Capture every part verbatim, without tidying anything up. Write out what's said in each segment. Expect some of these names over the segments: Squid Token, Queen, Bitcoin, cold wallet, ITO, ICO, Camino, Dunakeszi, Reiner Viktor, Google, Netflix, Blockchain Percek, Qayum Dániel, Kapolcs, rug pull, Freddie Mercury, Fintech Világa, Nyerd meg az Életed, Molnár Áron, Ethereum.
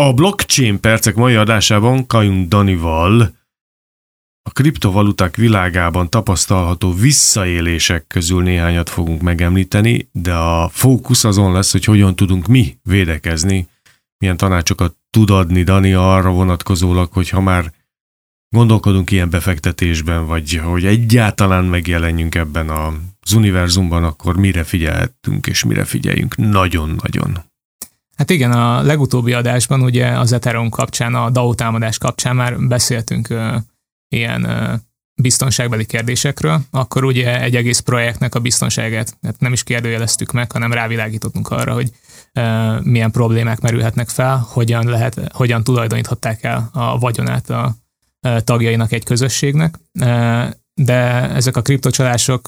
A Blockchain Percek mai adásában Qayum Dániel a kriptovaluták világában tapasztalható visszaélések közül néhányat fogunk megemlíteni, de a fókusz azon lesz, hogy hogyan tudunk mi védekezni, milyen tanácsokat tud adni Dani arra vonatkozólag, hogy ha már gondolkodunk ilyen befektetésben, vagy hogy egyáltalán megjelenjünk ebben az univerzumban, akkor mire figyelhetünk és mire figyeljünk nagyon-nagyon. Hát igen, a legutóbbi adásban ugye az Ethereum kapcsán, a dáó támadás kapcsán már beszéltünk ö, ilyen ö, biztonságbeli kérdésekről, akkor ugye egy egész projektnek a biztonságát hát nem is kérdőjeleztük meg, hanem rávilágítottunk arra, hogy ö, milyen problémák merülhetnek fel, hogyan, lehet, hogyan tulajdoníthatták el a vagyonát a ö, tagjainak egy közösségnek, ö, de ezek a kriptocsalások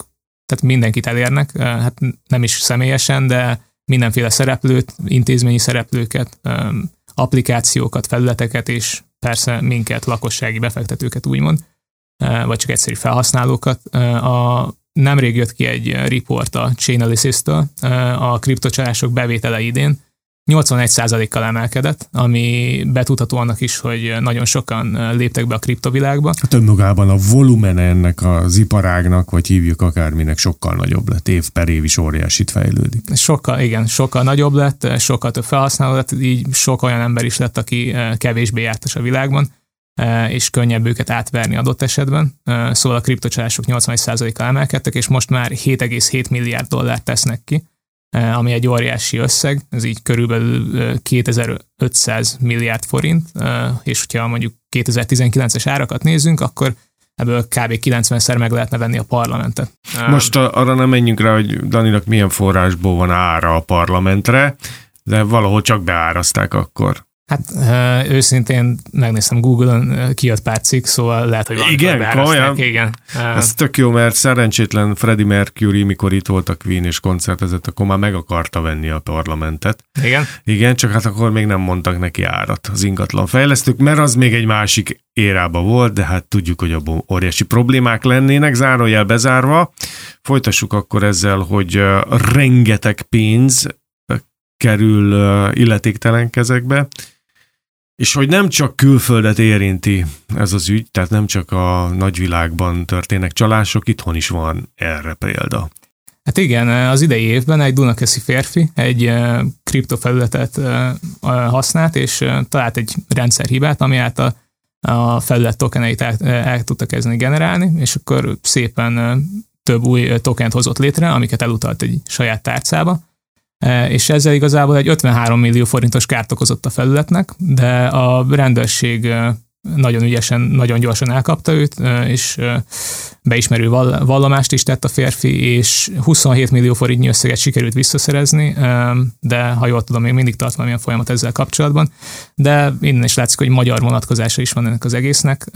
tehát mindenkit elérnek, ö, hát nem is személyesen, de mindenféle szereplőt, intézményi szereplőket, applikációkat, felületeket, és persze minket, lakossági befektetőket úgymond, vagy csak egyszerű felhasználókat. A, nemrég jött ki egy report a Chainalysis-től, a kriptocsalások bevétele idén nyolcvanegy százalékkal emelkedett, ami betudható annak is, hogy nagyon sokan léptek be a kriptovilágba. Hát önmagában a volumene ennek az iparágnak, vagy hívjuk akárminek, sokkal nagyobb lett, év per év is óriásit fejlődik. Sokkal, igen, sokkal nagyobb lett, sokkal több felhasználó lett, így sok olyan ember is lett, aki kevésbé jártas a világban, és könnyebb őket átverni adott esetben. Szóval a kriptocsalások nyolcvanegy százalékkal emelkedtek, és most már hét egész hét milliárd dollárt tesznek ki, ami egy óriási összeg, ez így körülbelül kétezer-ötszáz milliárd forint, és hogyha mondjuk kétezer-tizenkilences árakat nézzünk, akkor ebből kb. kilencvenszer meg lehetne venni a parlamentet. Most arra nem menjünk rá, hogy Daninak milyen forrásból van ára a parlamentre, de valahol csak beárazták akkor. Hát őszintén megnéztem Google-on, kijött pár cikk, szóval lehet, hogy valamikor igen, beárazták. Igen, ez tök jó, mert szerencsétlen Freddie Mercury, mikor itt volt a Queen és koncertezett, akkor már meg akarta venni a parlamentet. Igen? Igen, csak hát akkor még nem mondtak neki árat az ingatlan fejlesztők, mert az még egy másik érába volt, de hát tudjuk, hogy abban óriási problémák lennének, zárójel bezárva. Folytassuk akkor ezzel, hogy rengeteg pénz kerül illetéktelen kezekbe, és hogy nem csak külföldet érinti ez az ügy, tehát nem csak a nagyvilágban történnek csalások, itthon is van erre példa. Hát igen, az idei évben egy dunakeszi férfi egy kriptofelületet használt, és talált egy rendszerhibát, ami által a felület tokeneit el, el tudta kezdeni generálni, és akkor szépen több új tokent hozott létre, amiket elutalt egy saját tárcába, és ezzel igazából egy ötvenhárom millió forintos kárt okozott a felületnek, de a rendőrség nagyon ügyesen, nagyon gyorsan elkapta őt, és beismerő vallomást is tett a férfi, és huszonhét millió forintnyi összeget sikerült visszaszerezni, de ha jól tudom, még mindig tart valamilyen folyamat ezzel kapcsolatban, de innen is látszik, hogy magyar vonatkozása is van ennek az egésznek,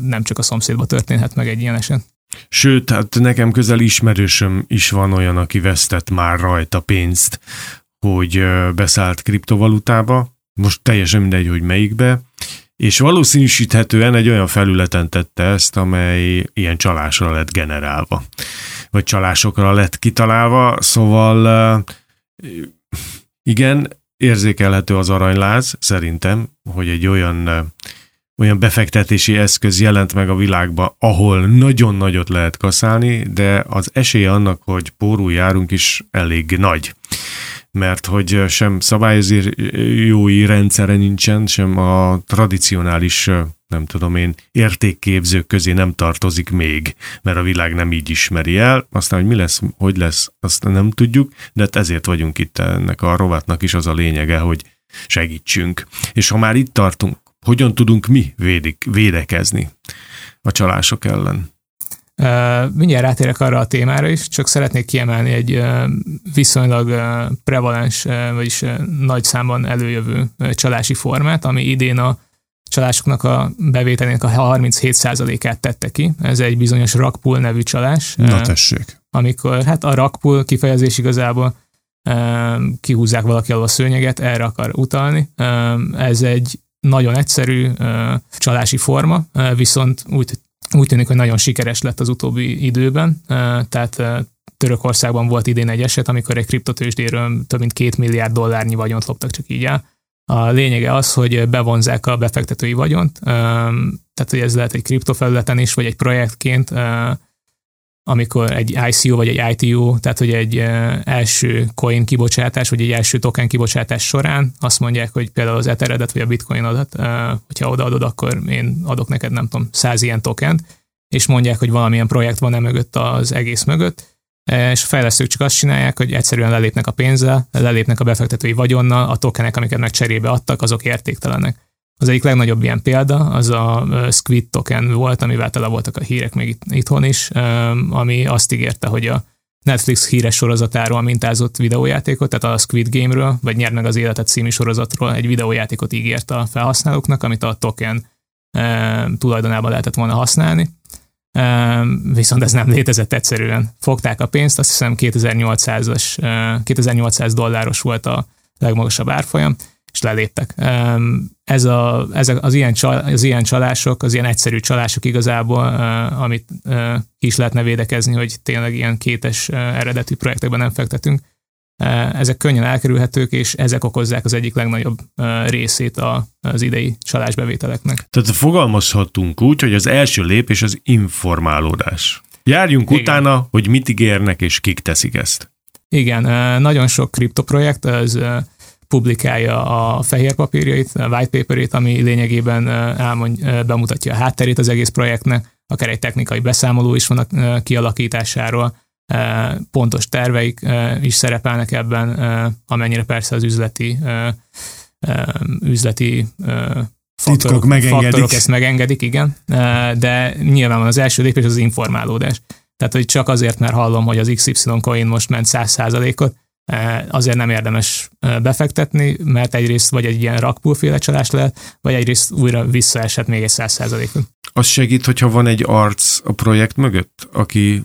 nem csak a szomszédban történhet meg egy ilyen eset. Sőt, hát nekem közel ismerősöm is van olyan, aki vesztett már rajta pénzt, hogy beszállt kriptovalutába, most teljesen mindegy, hogy melyikbe, és valószínűsíthetően egy olyan felületen tette ezt, amely ilyen csalásra lett generálva, vagy csalásokra lett kitalálva, szóval igen, érzékelhető az aranyláz, szerintem, hogy egy olyan... olyan befektetési eszköz jelent meg a világban, ahol nagyon nagyot lehet kaszálni, de az esélye annak, hogy pórul járunk is elég nagy. Mert hogy sem szabályozói rendszere nincsen, sem a tradicionális, nem tudom én, értékképzők közé nem tartozik még, mert a világ nem így ismeri el. Aztán, hogy mi lesz, hogy lesz, azt nem tudjuk, de hát ezért vagyunk itt, ennek a rovatnak is az a lényege, hogy segítsünk. És ha már itt tartunk, hogyan tudunk mi védik, védekezni a csalások ellen? Mindjárt rátérek arra a témára is, csak szeretnék kiemelni egy viszonylag prevalens, vagyis nagy számban előjövő csalási formát, ami idén a csalásoknak a bevételének a harminchét százalékát tette ki. Ez egy bizonyos rug pull nevű csalás. Na tessék. Amikor hát a rug pull kifejezés igazából kihúzzák valaki alól a szőnyeget, erre akar utalni. Ez egy nagyon egyszerű uh, csalási forma, uh, viszont úgy, úgy tűnik, hogy nagyon sikeres lett az utóbbi időben. Uh, tehát uh, Törökországban volt idén egy eset, amikor egy kriptotőzsdéről több mint két milliárd dollárnyi vagyont loptak csak így el. A lényege az, hogy bevonzák a befektetői vagyont, tehát hogy ez lehet egy kriptofelületen is, vagy egy projektként, amikor egy I C O vagy egy I T O, tehát hogy egy első coin kibocsátás, vagy egy első token kibocsátás során azt mondják, hogy például az Etheredet, vagy a Bitcoinodat, hogyha odaadod, akkor én adok neked, nem tudom, száz ilyen tokent, és mondják, hogy valamilyen projekt van-e mögött az egész mögött, és a fejlesztők csak azt csinálják, hogy egyszerűen lelépnek a pénzzel, lelépnek a befektetői vagyonnal, a tokenek, amiket meg cserébe adtak, azok értéktelenek. Az egyik legnagyobb ilyen példa, az a Squid Token volt, amivel tele voltak a hírek még itthon is, ami azt ígérte, hogy a Netflix híres sorozatáról mintázott videójátékot, tehát a Squid Game-ről, vagy Nyerd meg az Életed című sorozatról egy videójátékot ígért a felhasználóknak, amit a token tulajdonában lehetett volna használni. Viszont ez nem létezett egyszerűen. Fogták a pénzt, azt hiszem kétezer-nyolcszáz dolláros volt a legmagasabb árfolyam, és leléptek. Ez a, ez az, ilyen csal, az ilyen csalások, az ilyen egyszerű csalások igazából, amit is lehetne védekezni, hogy tényleg ilyen kétes eredetű projektekben nem fektetünk. Ezek könnyen elkerülhetők, és ezek okozzák az egyik legnagyobb részét az idei csalásbevételeknek. Tehát fogalmazhatunk úgy, hogy az első lépés az informálódás. Járjunk Igen. utána, hogy mit ígérnek, és kik teszik ezt. Igen, nagyon sok kriptoprojekt az publikálja a fehér papírjait, a white paperét, ami lényegében elmond, bemutatja a hátterét az egész projektnek, akár egy technikai beszámoló is van a kialakításáról, pontos terveik is szerepelnek ebben, amennyire persze az üzleti üzleti faktorok, faktorok ezt megengedik, igen, de nyilvánvalóan az első lépés az informálódás. Tehát, hogy csak azért, mert hallom, hogy az iksz ipszilon coin most ment száz százalékot, azért nem érdemes befektetni, mert egyrészt vagy egy ilyen rug pull féle csalás lehet, vagy egyrészt újra visszaesett még egy száz százalékot. Az segít, hogyha van egy arc a projekt mögött, aki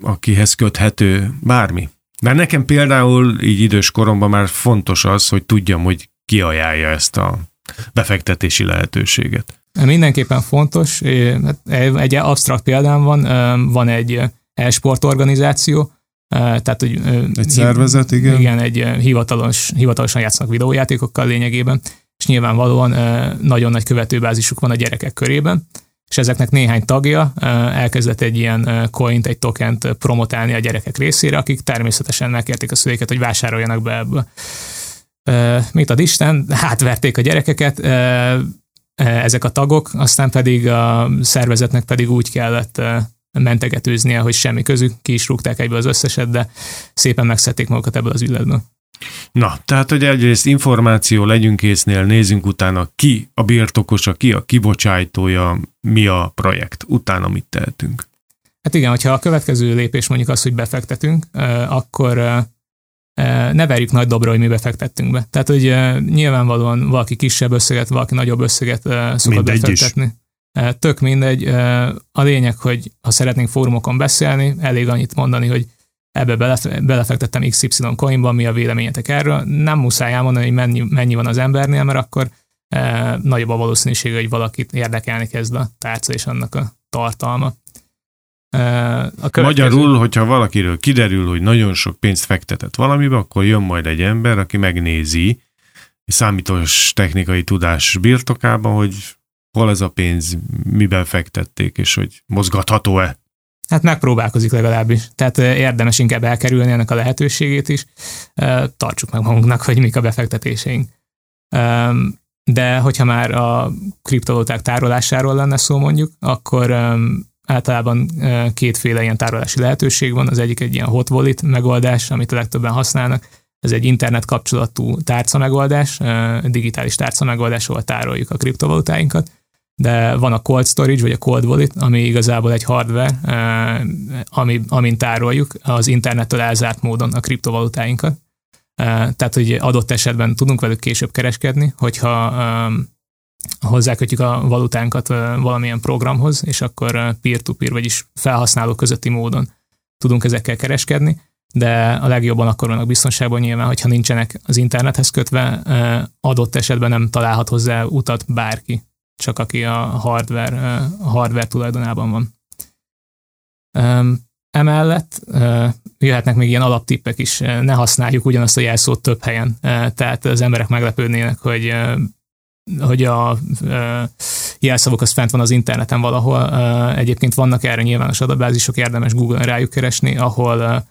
akihez köthető bármi. Mert nekem például így idős koromban már fontos az, hogy tudjam, hogy ki ajánlja ezt a befektetési lehetőséget. Mindenképpen fontos. Egy absztrakt példám van, van egy e-sportorganizáció, tehát hogy egy szervezet, igen. Igen, egy hivatalos, hivatalosan játszanak videójátékokkal lényegében, és nyilvánvalóan nagyon nagy követőbázisuk van a gyerekek körében, és ezeknek néhány tagja elkezdett egy ilyen coint, egy tokent promotálni a gyerekek részére, akik természetesen megkérték a szüleiket, hogy vásároljanak be ebből. Mit ad Isten? Hátverték a gyerekeket, ezek a tagok, aztán pedig a szervezetnek pedig úgy kellett mentegetőznie, hogy semmi közük, ki is rúgták egybe az összeset, de szépen megszedték magukat ebből az ügyletből. Na, tehát, hogy egyrészt információ, legyünk észnél, nézzünk utána, ki a birtokosa, ki a kibocsájtója, mi a projekt, utána mit tehetünk. Hát igen, hogyha a következő lépés mondjuk az, hogy befektetünk, akkor ne verjük nagy dobra, hogy mi befektettünk be. Tehát, hogy nyilvánvalóan valaki kisebb összeget, valaki nagyobb összeget szokott mindegy befektetni. Is. Tök mindegy. A lényeg, hogy ha szeretnénk fórumokon beszélni, elég annyit mondani, hogy ebbe belefektettem iksz ipszilon coinban, mi a véleményetek erről. Nem muszáj elmondani, hogy mennyi, mennyi van az embernél, mert akkor e, nagyobb a valószínűsége, hogy valakit érdekelni kezd a tárca és annak a tartalma. E, a következő... Magyarul, hogyha valakiről kiderül, hogy nagyon sok pénzt fektetett valamibe, akkor jön majd egy ember, aki megnézi számítós technikai tudás birtokában, hogy hol ez a pénz, miben fektették, és hogy mozgatható-e. Hát megpróbálkozik legalábbis. Tehát érdemes inkább elkerülni ennek a lehetőségét is. Tartsuk meg magunknak, hogy mik a befektetéseink. De hogyha már a kriptovaluták tárolásáról lenne szó mondjuk, akkor általában kétféle ilyen tárolási lehetőség van. Az egyik egy ilyen hot wallet megoldás, amit a legtöbben használnak. Ez egy internet kapcsolatú tárca megoldás, digitális tárca megoldás, ahol tároljuk a kriptovalutáinkat. De van a cold storage, vagy a cold wallet, ami igazából egy hardware, ami, amin tároljuk az internettől elzárt módon a kriptovalutáinkat. Tehát, hogy adott esetben tudunk velük később kereskedni, hogyha hozzákötjük a valutánkat valamilyen programhoz, és akkor peer-to-peer, vagyis felhasználók közötti módon tudunk ezekkel kereskedni, de a legjobban akkor vannak biztonságban nyilván, hogyha nincsenek az internethez kötve, adott esetben nem találhat hozzá utat bárki, csak aki a hardware, a hardware tulajdonában van. Emellett jöhetnek még ilyen alaptippek is, ne használjuk ugyanazt a jelszót több helyen. Tehát az emberek meglepődnének, hogy, hogy a jelszavok az fent van az interneten valahol. Egyébként vannak erre nyilvános adatbázisok, érdemes Google-on rájuk keresni, ahol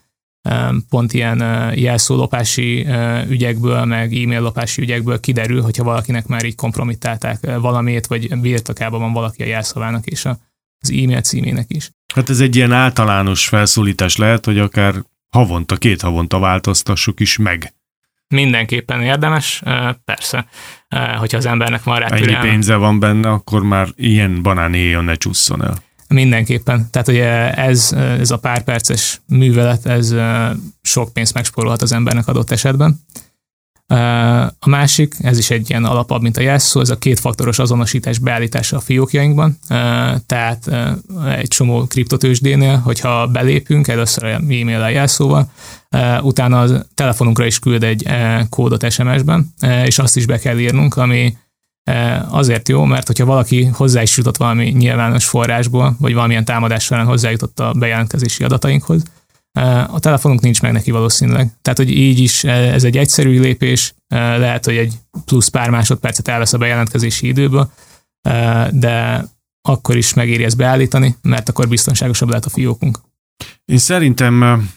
pont ilyen jelszólopási ügyekből, meg e-mail lopási ügyekből kiderül, hogyha valakinek már így kompromittálták valamit, vagy birtokában van valaki a jelszavának és az e-mail címének is. Hát ez egy ilyen általános felszólítás lehet, hogy akár havonta, két havonta változtassuk is meg. Mindenképpen érdemes, persze, hogyha az embernek van rá türelme. Ennyi pénze van benne, akkor már ilyen banánéjon ne csúszson el. Mindenképpen. Tehát ugye ez, ez a pár perces művelet, ez sok pénzt megspórolhat az embernek adott esetben. A másik, ez is egy ilyen alapabb, mint a jelszó, ez a kétfaktoros azonosítás beállítása a fiókjainkban. Tehát egy csomó kriptotőzsdénél, hogyha belépünk, először e-mail-el jelszóval, utána a telefonunkra is küld egy kódot es em es-ben, és azt is be kell írnunk, ami azért jó, mert hogyha valaki hozzá is jutott valami nyilvános forrásból, vagy valamilyen támadás során hozzájutott a bejelentkezési adatainkhoz, a telefonunk nincs meg neki valószínűleg. Tehát, hogy így is ez egy egyszerű lépés, lehet, hogy egy plusz pár másodpercet elvesz a bejelentkezési időből, de akkor is megéri ezt beállítani, mert akkor biztonságosabb lehet a fiókunk. Én szerintem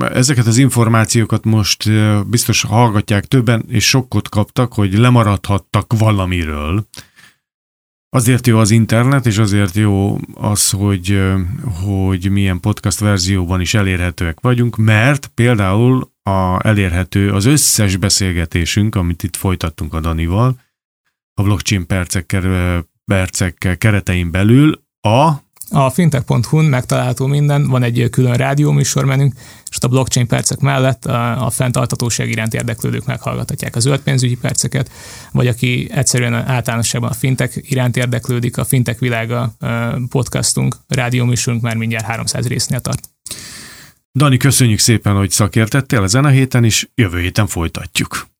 ezeket az információkat most biztos hallgatják többen, és sokkot kaptak, hogy lemaradhattak valamiről. Azért jó az internet, és azért jó az, hogy, hogy milyen podcast verzióban is elérhetőek vagyunk, mert például a, elérhető az összes beszélgetésünk, amit itt folytattunk a Danival, a blockchain percek, percek keretein belül a... A fintech pont hu-n megtalálható minden, van egy külön rádióműsormenünk, és a blockchain percek mellett a, a fenntarthatóság iránt érdeklődők meghallgathatják a zöld pénzügyi perceket, vagy aki egyszerűen általánosságban a fintech iránt érdeklődik, a fintech világa podcastunk, rádióműsorunk már mindjárt háromszáz résznél tart. Dani, köszönjük szépen, hogy szakértettél ezen a héten is, jövő héten folytatjuk.